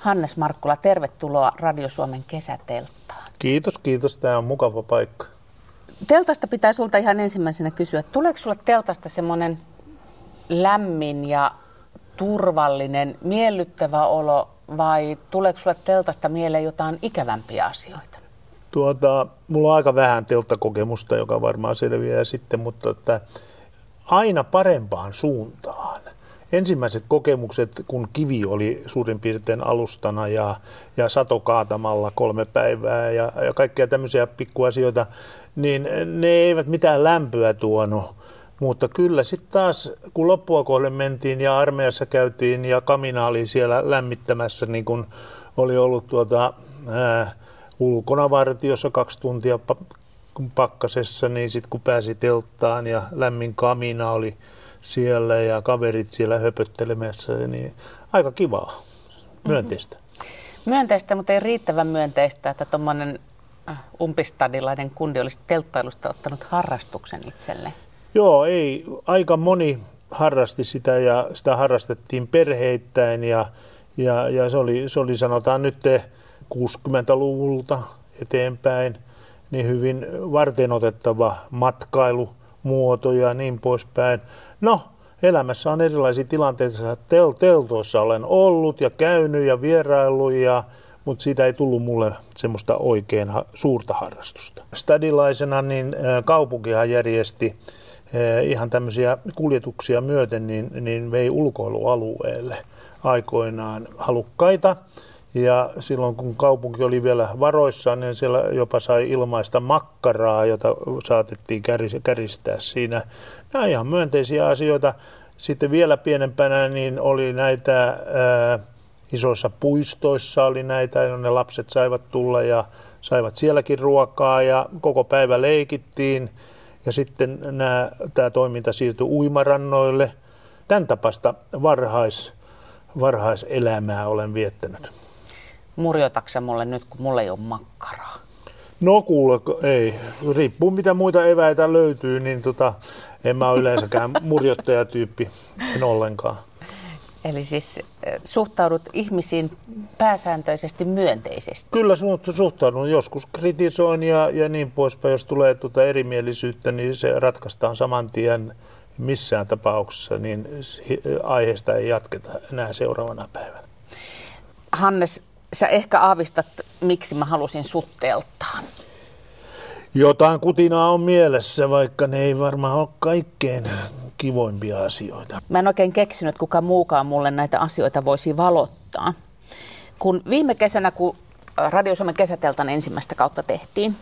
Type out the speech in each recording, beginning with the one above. Hannes Markkula, tervetuloa Radio Suomen kesätelttaan. Kiitos, kiitos. Tämä on mukava paikka. Teltasta pitää sulta ihan ensimmäisenä kysyä, tuleeko sulle teltasta semmoinen lämmin ja turvallinen, miellyttävä olo vai tuleeko sulle teltasta mieleen jotain ikävämpiä asioita? Mulla on aika vähän telttakokemusta, joka varmaan selviää sitten, mutta että aina parempaan suuntaan. Ensimmäiset kokemukset, kun kivi oli suurin piirtein alustana ja sato kaatamalla 3 päivää ja kaikkia tämmöisiä pikkuasioita, niin ne eivät mitään lämpöä tuonut. Mutta kyllä sitten taas, kun loppua kohden mentiin ja armeijassa käytiin ja kamina oli siellä lämmittämässä, niin kun oli ollut ulkonavartiossa 2 tuntia pakkasessa, niin sitten kun pääsi telttaan ja lämmin kamina oli siellä ja kaverit siellä höpöttelemässä, niin aika kivaa, myönteistä. Mm-hmm. Myönteistä, mutta ei riittävän myönteistä, että tuommoinen umpistadilainen kundi olisi telttailusta ottanut harrastuksen itselleen. Joo, ei. Aika moni harrasti sitä ja sitä harrastettiin perheittäin ja se oli sanotaan nyt 60-luvulta eteenpäin niin hyvin varteenotettava matkailumuoto ja niin poispäin. No, elämässä on erilaisia tilanteita. Teltoissa olen ollut ja käynyt ja vieraillut, mutta siitä ei tullut mulle semmoista oikein suurta harrastusta. Stadilaisena niin kaupunkihan järjesti ihan tämmöisiä kuljetuksia myöten, niin vei ulkoilualueelle aikoinaan halukkaita. Ja silloin kun kaupunki oli vielä varoissaan, niin siellä jopa sai ilmaista makkaraa, jota saatettiin käristää siinä. Nämä ihan myönteisiä asioita. Sitten vielä pienempänä niin oli näitä isoissa puistoissa, jonne ne lapset saivat tulla ja saivat sielläkin ruokaa ja koko päivä leikittiin. Ja sitten tämä toiminta siirtyi uimarannoille. Tämän tapasta varhaiselämää olen viettänyt. Murjoitatko mulle nyt, kun mulla ei ole makkaraa? No kuule, ei. Riippuu mitä muita eväitä löytyy, niin en mä ole yleensäkään murjottajatyyppi, en ollenkaan. Eli siis suhtaudut ihmisiin pääsääntöisesti myönteisesti? Kyllä suhtaudun. Joskus kritisoin ja niin poispäin. Jos tulee erimielisyyttä, niin se ratkaistaan saman tien missään tapauksessa, niin aiheesta ei jatketa enää seuraavana päivänä. Hannes, sä ehkä aavistat, miksi mä halusin sut telttaan. Jotain kutinaa on mielessä, vaikka ne ei varmaan ole kaikkein kivoimpia asioita. Mä en oikein keksinyt, kuka muukaan mulle näitä asioita voisi valottaa. Kun viime kesänä, kun Radio Suomen kesäteltan ensimmäistä kautta tehtiin,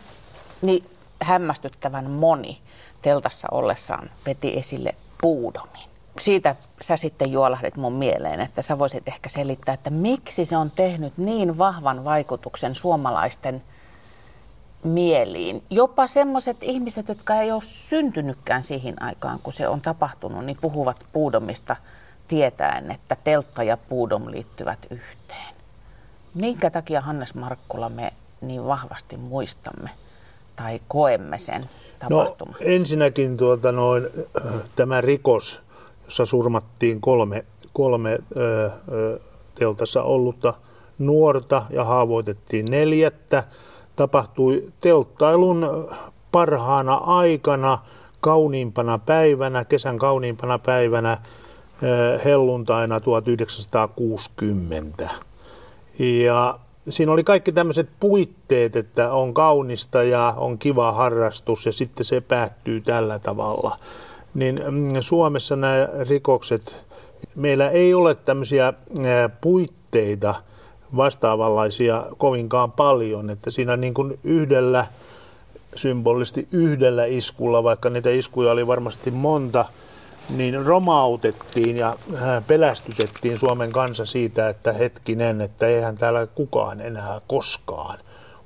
niin hämmästyttävän moni teltassa ollessaan veti esille Bodomin. Siitä sä sitten juolahdit mun mieleen, että sä voisit ehkä selittää, että miksi se on tehnyt niin vahvan vaikutuksen suomalaisten mieliin. Jopa semmoiset ihmiset, jotka ei ole syntynytkään siihen aikaan, kun se on tapahtunut, niin puhuvat Bodomista tietäen, että teltta ja Bodom liittyvät yhteen. Minkä takia, Hannes Markkula, me niin vahvasti muistamme tai koemme sen tapahtuman? No, ensinnäkin tämä rikos, jossa surmattiin kolme teltassa ollutta nuorta ja haavoitettiin 4. Tapahtui telttailun parhaana aikana, kauniimpana päivänä, kesän kauniimpana päivänä, helluntaina 1960. Ja siinä oli kaikki tämmöiset puitteet, että on kaunista ja on kiva harrastus ja sitten se päättyy tällä tavalla. Niin Suomessa nämä rikokset, meillä ei ole tämmöisiä puitteita vastaavanlaisia kovinkaan paljon, että siinä niin kuin symbolisesti yhdellä iskulla, vaikka niitä iskuja oli varmasti monta, niin romautettiin ja pelästytettiin Suomen kansa siitä, että hetkinen, että eihän täällä kukaan enää koskaan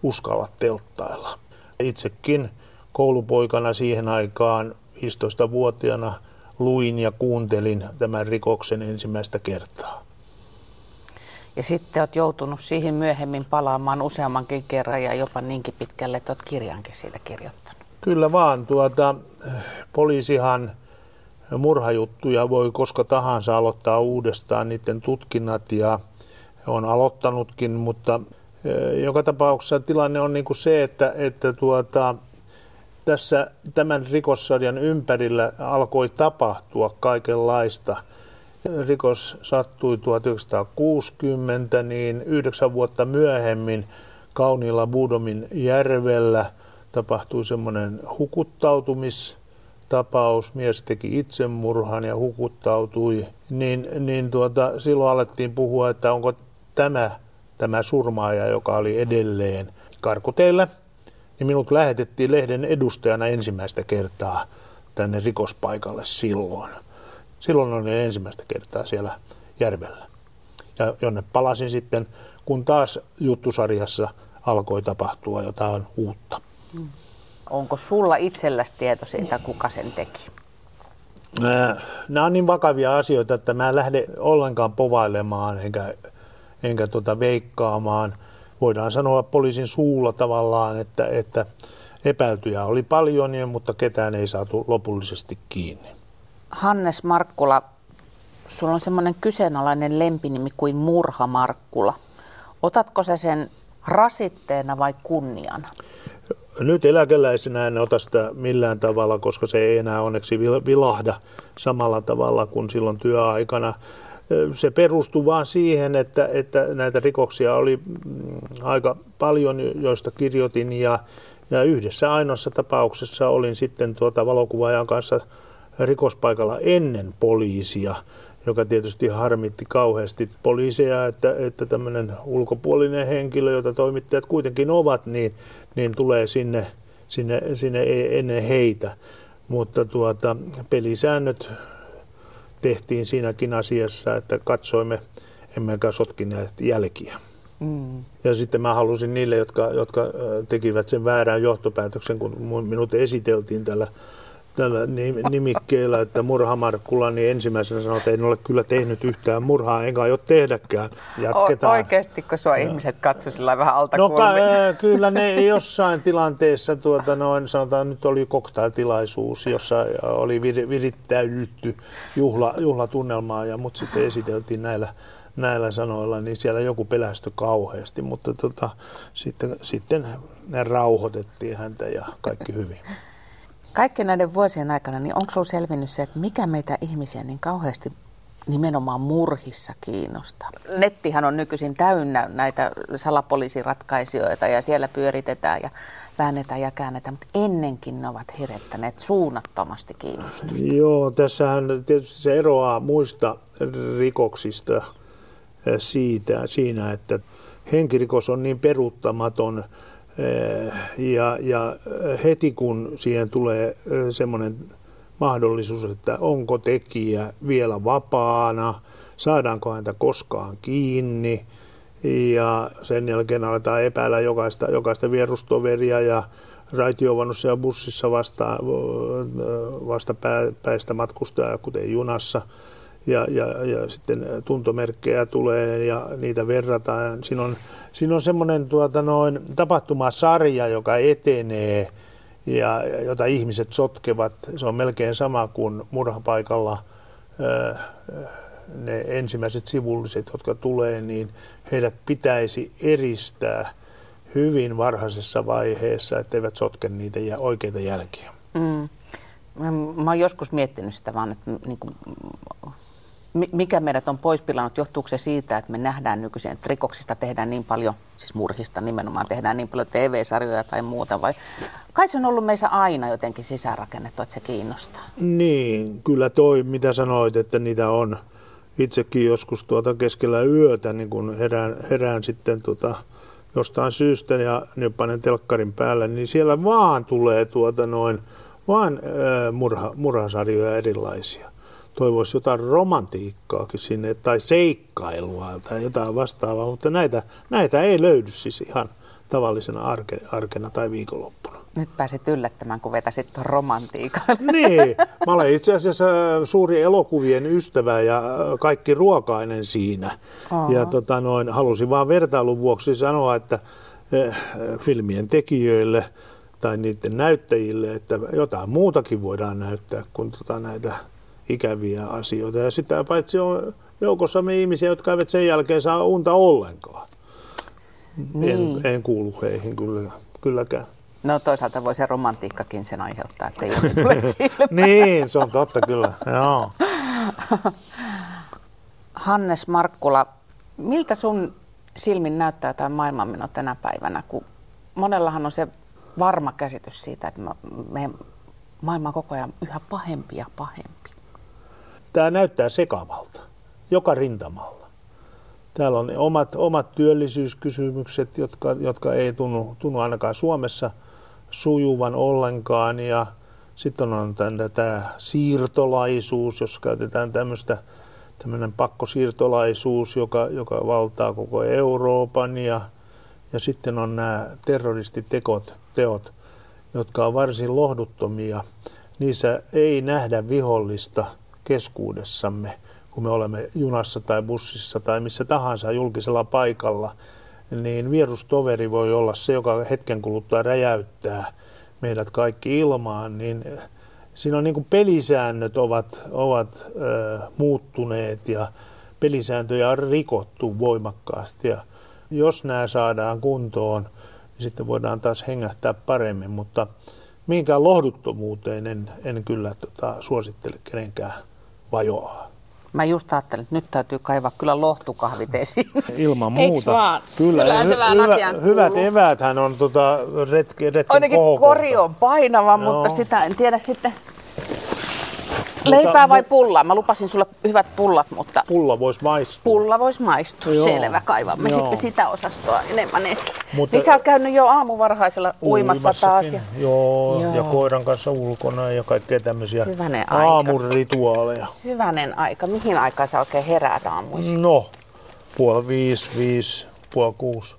uskalla telttailla. Itsekin koulupoikana siihen aikaan 15-vuotiaana luin ja kuuntelin tämän rikoksen ensimmäistä kertaa. Ja sitten olet joutunut siihen myöhemmin palaamaan useammankin kerran ja jopa niinkin pitkälle, että olet kirjankin siitä kirjoittanut. Kyllä vaan. Poliisihan murhajuttuja voi koska tahansa aloittaa uudestaan niiden tutkinnat ja on aloittanutkin, mutta joka tapauksessa tilanne on niin kuin se, että tässä tämän rikossarjan ympärillä alkoi tapahtua kaikenlaista. Rikos sattui 1960, niin 9 vuotta myöhemmin kauniilla Bodomin järvellä tapahtui semmoinen hukuttautumistapaus. Mies teki itsemurhan ja hukuttautui. Niin, silloin alettiin puhua, että onko tämä surmaaja, joka oli edelleen karkuteillä. Niin minut lähetettiin lehden edustajana ensimmäistä kertaa tänne rikospaikalle silloin. Silloin olin ensimmäistä kertaa siellä järvellä, ja jonne palasin sitten, kun taas juttusarjassa alkoi tapahtua jotain uutta. Onko sulla itselläsi tieto siitä, kuka sen teki? Nämä on niin vakavia asioita, että mä en lähde ollenkaan povailemaan enkä veikkaamaan. Voidaan sanoa poliisin suulla tavallaan, että epäiltyjä oli paljon, mutta ketään ei saatu lopullisesti kiinni. Hannes Markkula, sulla on semmoinen kyseenalainen lempinimi kuin Murha Markkula. Otatko sä sen rasitteena vai kunniana? Nyt eläkeläisenä en ota sitä millään tavalla, koska se ei enää onneksi vilahda samalla tavalla kuin silloin työaikana. Se perustui vaan siihen, että näitä rikoksia oli aika paljon, joista kirjoitin, ja yhdessä ainoassa tapauksessa olin sitten valokuvaajan kanssa rikospaikalla ennen poliisia, joka tietysti harmitti kauheasti poliiseja, että tämmöinen ulkopuolinen henkilö, jota toimittajat kuitenkin ovat, niin tulee sinne ennen heitä. Mutta pelisäännöt tehtiin siinäkin asiassa, että katsoimme, emmekä sotkineet jälkiä. Ja sitten mä halusin niille, jotka tekivät sen väärän johtopäätöksen, kun minut esiteltiin tällä nimikkeellä, että Murha Markkula, niin ensimmäisenä sanoin, että en ole kyllä tehnyt yhtään murhaa, enkä aio tehdäkään. Jatketaan. Oikeastikö sua ihmiset katsoi sillä vähän altakulmiin? No kyllä ne jossain tilanteessa, sanotaan nyt oli koktailtilaisuus, jossa oli virittäydytty juhlatunnelmaa, mutta sitten esiteltiin näillä sanoilla, niin siellä joku pelästyi kauheasti, mutta sitten ne rauhoitettiin häntä ja kaikki hyvin. Kaikkien näiden vuosien aikana, niin onko sinulla selvinnyt se, että mikä meitä ihmisiä niin kauheasti nimenomaan murhissa kiinnostaa? Nettihan on nykyisin täynnä näitä salapoliisiratkaisijoita ja siellä pyöritetään ja väännetään ja käännetään, mutta ennenkin ne ovat herättäneet suunnattomasti kiinnostusta. Joo, tässähän tietysti se eroaa muista rikoksista siinä, että henkirikos on niin peruuttamaton. Ja heti kun siihen tulee semmoinen mahdollisuus, että onko tekijä vielä vapaana, saadaanko häntä koskaan kiinni, ja sen jälkeen aletaan epäillä jokaista vierustoveria ja raitiovaunussa ja bussissa vastapäistä matkustajaa, kuten junassa. Ja sitten tuntomerkkejä tulee ja niitä verrataan. Siinä on semmoinen tapahtumasarja, joka etenee ja jota ihmiset sotkevat. Se on melkein sama kuin murhapaikalla ne ensimmäiset sivulliset, jotka tulee, niin heidät pitäisi eristää hyvin varhaisessa vaiheessa, etteivät sotke niitä oikeita jälkiä. Mä oon joskus miettinyt sitä vaan, että mikä meidät on pois pilannut? Johtuuko se siitä, että me nähdään nykyisin, että rikoksista tehdään niin paljon, siis murhista nimenomaan tehdään niin paljon TV-sarjoja tai muuta? Vai? Kai se on ollut meissä aina jotenkin sisäänrakennettu, että se kiinnostaa. Niin, kyllä toi, mitä sanoit, että niitä on itsekin joskus keskellä yötä, niin kun herään sitten jostain syystä ja panen telkkarin päälle, niin siellä vaan tulee murhasarjoja erilaisia. Toivoisi jotain romantiikkaakin sinne tai seikkailua tai jotain vastaavaa, mutta näitä ei löydy siis ihan tavallisena arkena tai viikonloppuna. Nyt pääsit yllättämään, kun vetäsit romantiikan. Niin, mä olen itse asiassa suuri elokuvien ystävä ja kaikki ruokainen siinä. Ja halusin vaan vertailun vuoksi sanoa, että filmien tekijöille tai niiden näyttäjille, että jotain muutakin voidaan näyttää kuin näitä ikäviä asioita. Ja sitä paitsi on joukossamme ihmisiä, jotka eivät sen jälkeen saa unta ollenkaan. Niin. En kuulu heihin kylläkään. No toisaalta voi se romantiikkakin sen aiheuttaa, että ei ole silmää. Niin, se on totta kyllä. Joo. Hannes Markkula, miltä sun silmin näyttää tämä maailmanmeno tänä päivänä, kun monellahan on se varma käsitys siitä, että meidän maailma on koko ajan yhä pahempi ja pahempi? Tämä näyttää sekavalta, joka rintamalla. Täällä on omat työllisyyskysymykset, jotka ei tunnu ainakaan Suomessa sujuvan ollenkaan. Ja sitten on tämä siirtolaisuus, jos käytetään tämmöinen pakkosiirtolaisuus, joka valtaa koko Euroopan. Ja sitten on nämä terroristiteot, jotka on varsin lohduttomia. Niissä ei nähdä vihollista keskuudessamme, kun me olemme junassa tai bussissa tai missä tahansa julkisella paikalla, niin vierustoveri voi olla se, joka hetken kuluttua räjäyttää meidät kaikki ilmaan. Niin siinä on niin kuin pelisäännöt ovat muuttuneet ja pelisääntöjä on rikottu voimakkaasti. Ja jos nämä saadaan kuntoon, niin sitten voidaan taas hengähtää paremmin, mutta mihinkään lohduttomuuteen en kyllä suosittele kenenkään vajoaa. Mä just ajattelin, että nyt täytyy kaivaa kyllä lohtukahvit esiin. Ilman muuta. Kyllä. Hyvät evääthän on retken ainakin kohokohta. Kori on painava, joo. Mutta sitä en tiedä sitten. Leipää vai pullaa? Mä lupasin sulle hyvät pullat, mutta... Pulla voisi maistua. Joo. Selvä. Kaivamme sitten sitä osastoa enemmän esille. Mutta... Niin sä oot käynyt jo aamuvarhaisella uimassa taas. Ja... Joo, ja koiran kanssa ulkona ja kaikkea tämmöisiä aamurituaaleja. Hyvänen aika. Mihin aikaan sä oikein heräät aamuisin? No, 4:30, 5:30, 5:30.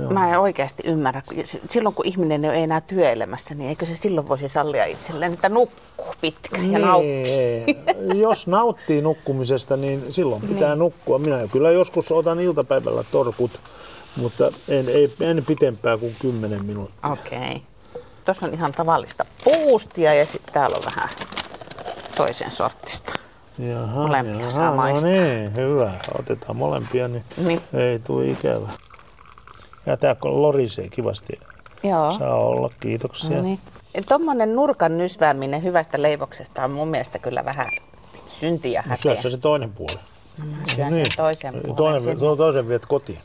Joo. Mä en oikeasti ymmärrä. Silloin kun ihminen ei ole enää työelämässä, niin eikö se silloin voisi sallia itselleen, että nukkuu pitkään ja nauttii? Jos nauttii nukkumisesta, niin silloin pitää nukkua. Minä kyllä joskus otan iltapäivällä torkut, mutta en pitempää kuin 10 minuuttia. Okei. Tuossa on ihan tavallista puustia ja sitten täällä on vähän toisen sortista. Jaha, molempia saa maistaa. No niin, hyvä. Otetaan molempia, niin. Ei tule ikävä. Ja tää lorisee kivasti. Joo. Saa olla, kiitoksia. No niin. Tuommoinen nurkan nysvääminen hyvästä leivoksesta on mun mielestä kyllä vähän synti ja häpeä. No, syö se toinen puoli. Syö sen toisen puolen. Toisen viet kotiin.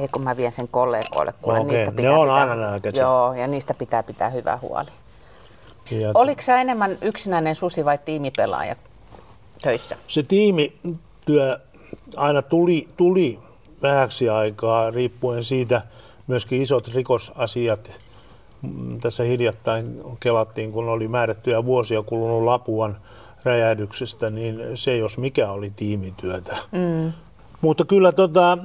Ei, kun mä vien sen kollegoille, kun niistä pitää ja niistä pitää pitää hyvä huoli. Oliko sä enemmän yksinäinen susi vai tiimipelaaja töissä? Se tiimityö aina tuli vähäksi aikaa, riippuen siitä myöskin isot rikosasiat. Tässä hiljattain kelattiin, kun oli määrättyjä vuosia kulunut Lapuan räjähdyksestä, niin se jos mikä oli tiimityötä. Mm. Mutta kyllä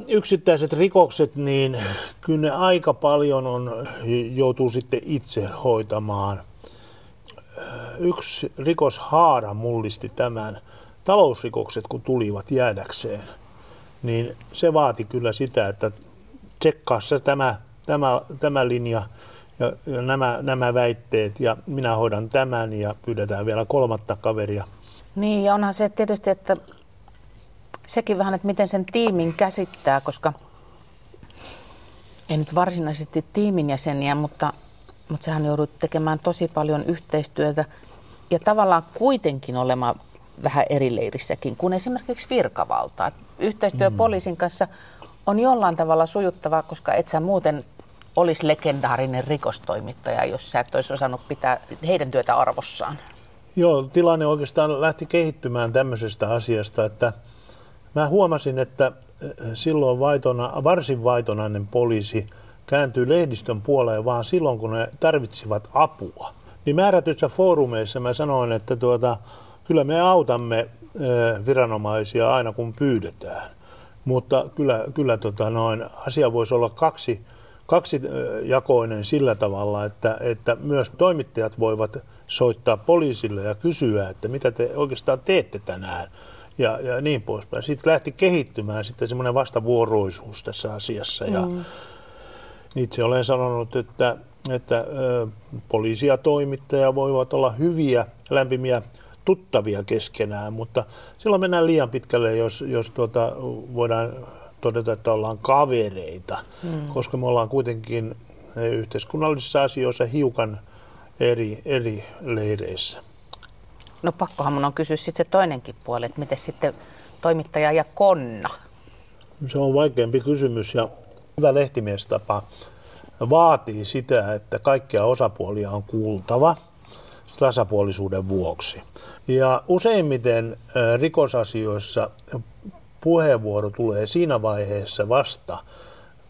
yksittäiset rikokset, niin kyllä ne aika paljon joutuu sitten itse hoitamaan. Yksi rikoshaara mullisti tämän. Talousrikokset, kun tulivat jäädäkseen, niin se vaati kyllä sitä, että tsekkaa se tämä linja ja nämä väitteet ja minä hoidan tämän ja pyydetään vielä kolmatta kaveria. Niin, ja onhan se tietysti, että sekin vähän, että miten sen tiimin käsittää, koska ei nyt varsinaisesti tiimin jäseniä, mutta sehän joudut tekemään tosi paljon yhteistyötä ja tavallaan kuitenkin olemaan vähän eri leirissäkin kuin esimerkiksi virkavaltaa. Yhteistyö poliisin kanssa on jollain tavalla sujuttavaa, koska et sä muuten olisi legendaarinen rikostoimittaja, jos sä et olisi osannut pitää heidän työtä arvossaan. Joo, tilanne oikeastaan lähti kehittymään tämmöisestä asiasta, että mä huomasin, että silloin varsin vaitonainen poliisi kääntyi lehdistön puoleen vaan silloin, kun ne tarvitsivat apua. Niin määrätyissä foorumeissa mä sanoin, että kyllä me autamme viranomaisia aina kun pyydetään, mutta kyllä asia voisi olla kaksijakoinen sillä tavalla, että myös toimittajat voivat soittaa poliisille ja kysyä, että mitä te oikeastaan teette tänään ja niin poispäin. Sitten lähti kehittymään sitten semmoinen vastavuoroisuus tässä asiassa ja itse olen sanonut, että poliisi ja toimittaja voivat olla hyviä, lämpimiä tuttavia keskenään, mutta silloin mennään liian pitkälle, jos voidaan todeta, että ollaan kavereita, koska me ollaan kuitenkin yhteiskunnallisissa asioissa hiukan eri leireissä. No pakkohan mun on kysyä sitten se toinenkin puoli, että miten sitten toimittaja ja konna? Se on vaikeampi kysymys ja hyvä lehtimiestapa vaatii sitä, että kaikkia osapuolia on kuultava tasapuolisuuden vuoksi. Ja useimmiten rikosasioissa puheenvuoro tulee siinä vaiheessa vasta,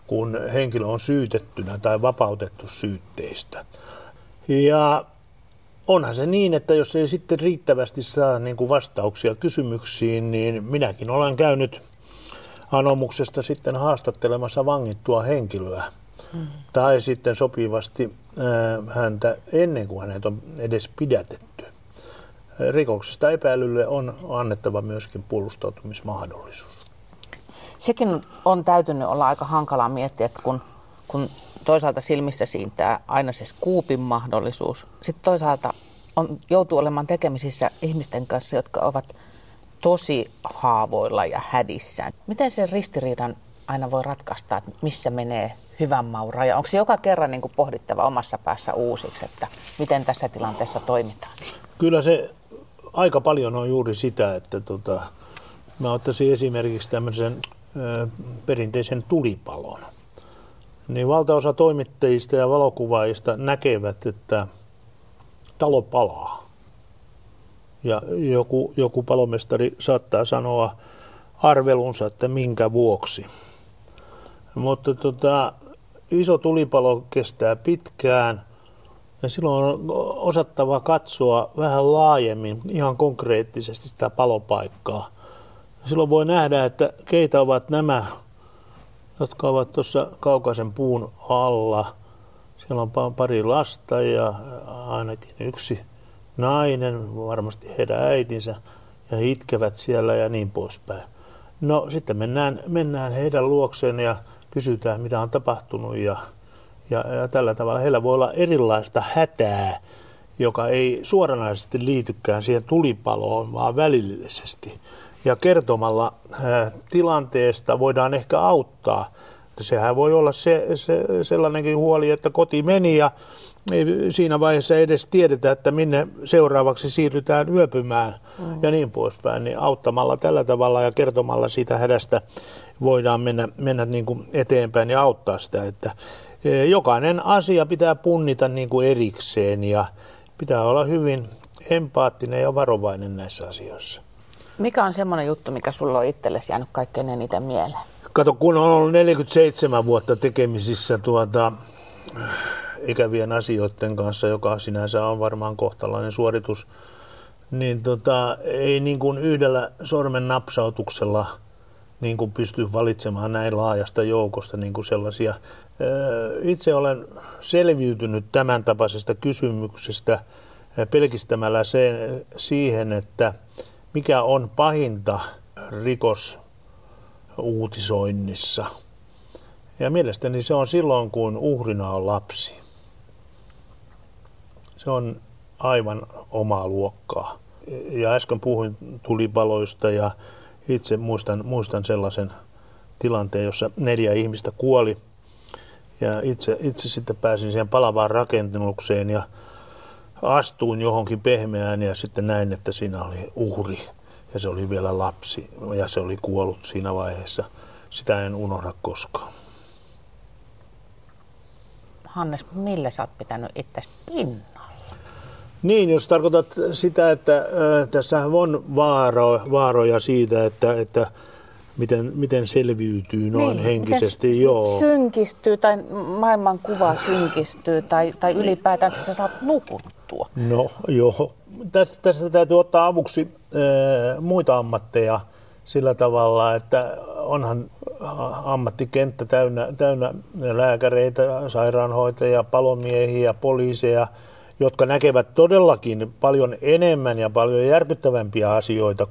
kun henkilö on syytettynä tai vapautettu syytteistä. Ja onhan se niin, että jos ei sitten riittävästi saa vastauksia kysymyksiin, niin minäkin olen käynyt anomuksesta sitten haastattelemassa vangittua henkilöä. Tai sitten sopivasti häntä ennen kuin hänet on edes pidätetty. Rikoksesta epäilylle on annettava myöskin puolustautumismahdollisuus. Sekin on täytynyt olla aika hankalaa miettiä, että kun toisaalta silmissä siintää aina se skuupin mahdollisuus, sitten toisaalta joutuu olemaan tekemisissä ihmisten kanssa, jotka ovat tosi haavoilla ja hädissään. Miten sen ristiriidan aina voi ratkaista, että missä menee hyvän maun raja? Onko se joka kerran pohdittava omassa päässä uusiksi, että miten tässä tilanteessa toimitaan? Kyllä se aika paljon on juuri sitä, että mä ottaisin esimerkiksi tämmöisen perinteisen tulipalon. Niin valtaosa toimittajista ja valokuvaajista näkevät, että talo palaa. Ja joku palomestari saattaa sanoa arvelunsa, että minkä vuoksi. Mutta iso tulipalo kestää pitkään ja silloin on osattava katsoa vähän laajemmin, ihan konkreettisesti sitä palopaikkaa. Silloin voi nähdä, että keitä ovat nämä, jotka ovat tuossa kaukaisen puun alla. Siellä on pari lasta ja ainakin yksi nainen, varmasti heidän äitinsä, ja he itkevät siellä ja niin poispäin. No sitten mennään heidän luokseen ja kysytään, mitä on tapahtunut ja tällä tavalla. Heillä voi olla erilaista hätää, joka ei suoranaisesti liitykään siihen tulipaloon, vaan välillisesti. Ja kertomalla tilanteesta voidaan ehkä auttaa. Sehän voi olla sellainenkin huoli, että koti meni ja siinä vaiheessa ei edes tiedetä, että minne seuraavaksi siirrytään yöpymään ja niin poispäin. Niin auttamalla tällä tavalla ja kertomalla siitä hädästä voidaan mennä niin kuin eteenpäin ja auttaa sitä. Että jokainen asia pitää punnita niin kuin erikseen ja pitää olla hyvin empaattinen ja varovainen näissä asioissa. Mikä on semmoinen juttu, mikä sulla on itsellesi jäänyt kaikkein eniten mieleen? Kato, kun on ollut 47 vuotta tekemisissä ikävien asioiden kanssa, joka sinänsä on varmaan kohtalainen suoritus, niin ei niin kuin yhdellä sormen napsautuksella niin kuin pysty valitsemaan näin laajasta joukosta niin kuin sellaisia. Itse olen selviytynyt tämän tapaisesta kysymyksestä pelkistämällä sen siihen, että mikä on pahinta rikosuutisoinnissa. Ja mielestäni se on silloin, kun uhrina on lapsi. Se on aivan omaa luokkaa. Ja äsken puhuin tulipaloista ja itse muistan sellaisen tilanteen, jossa 4 ihmistä kuoli. Ja itse sitten pääsin siihen palavaan rakennukseen ja astuin johonkin pehmeään ja sitten näin, että siinä oli uhri ja se oli vielä lapsi ja se oli kuollut siinä vaiheessa. Sitä en unohda koskaan. Hannes, millä sä oot pitänyt itsestä pinnalla? Niin, jos tarkoitat sitä, että tässä on vaaroja siitä, että miten selviytyy noin niin, henkisesti. Joo. Synkistyy tai maailmankuva synkistyy tai ylipäätään sä saat nukuttua. No joo. Tässä täytyy ottaa avuksi muita ammatteja sillä tavalla, että onhan ammattikenttä täynnä lääkäreitä, sairaanhoitajia, palomiehiä, poliiseja, jotka näkevät todellakin paljon enemmän ja paljon järkyttävämpiä asioita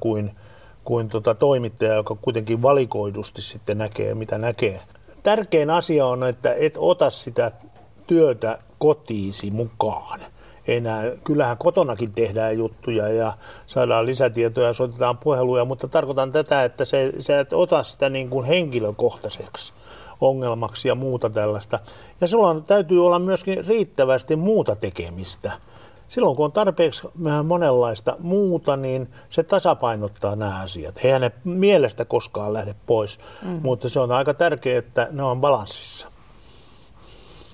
kuin toimittaja, joka kuitenkin valikoidusti sitten näkee, mitä näkee. Tärkein asia on, että et ota sitä työtä kotiisi mukaan. enää. Kyllähän kotonakin tehdään juttuja ja saadaan lisätietoja ja soitetaan puheluja, mutta tarkoitan tätä, että sä et ota sitä niin kuin henkilökohtaiseksi ongelmaksi ja muuta tällaista. Ja silloin täytyy olla myöskin riittävästi muuta tekemistä. Silloin kun on tarpeeksi monenlaista muuta, niin se tasapainottaa nämä asiat. Eihän ne mielestä koskaan lähde pois, mutta se on aika tärkeää, että ne on balanssissa.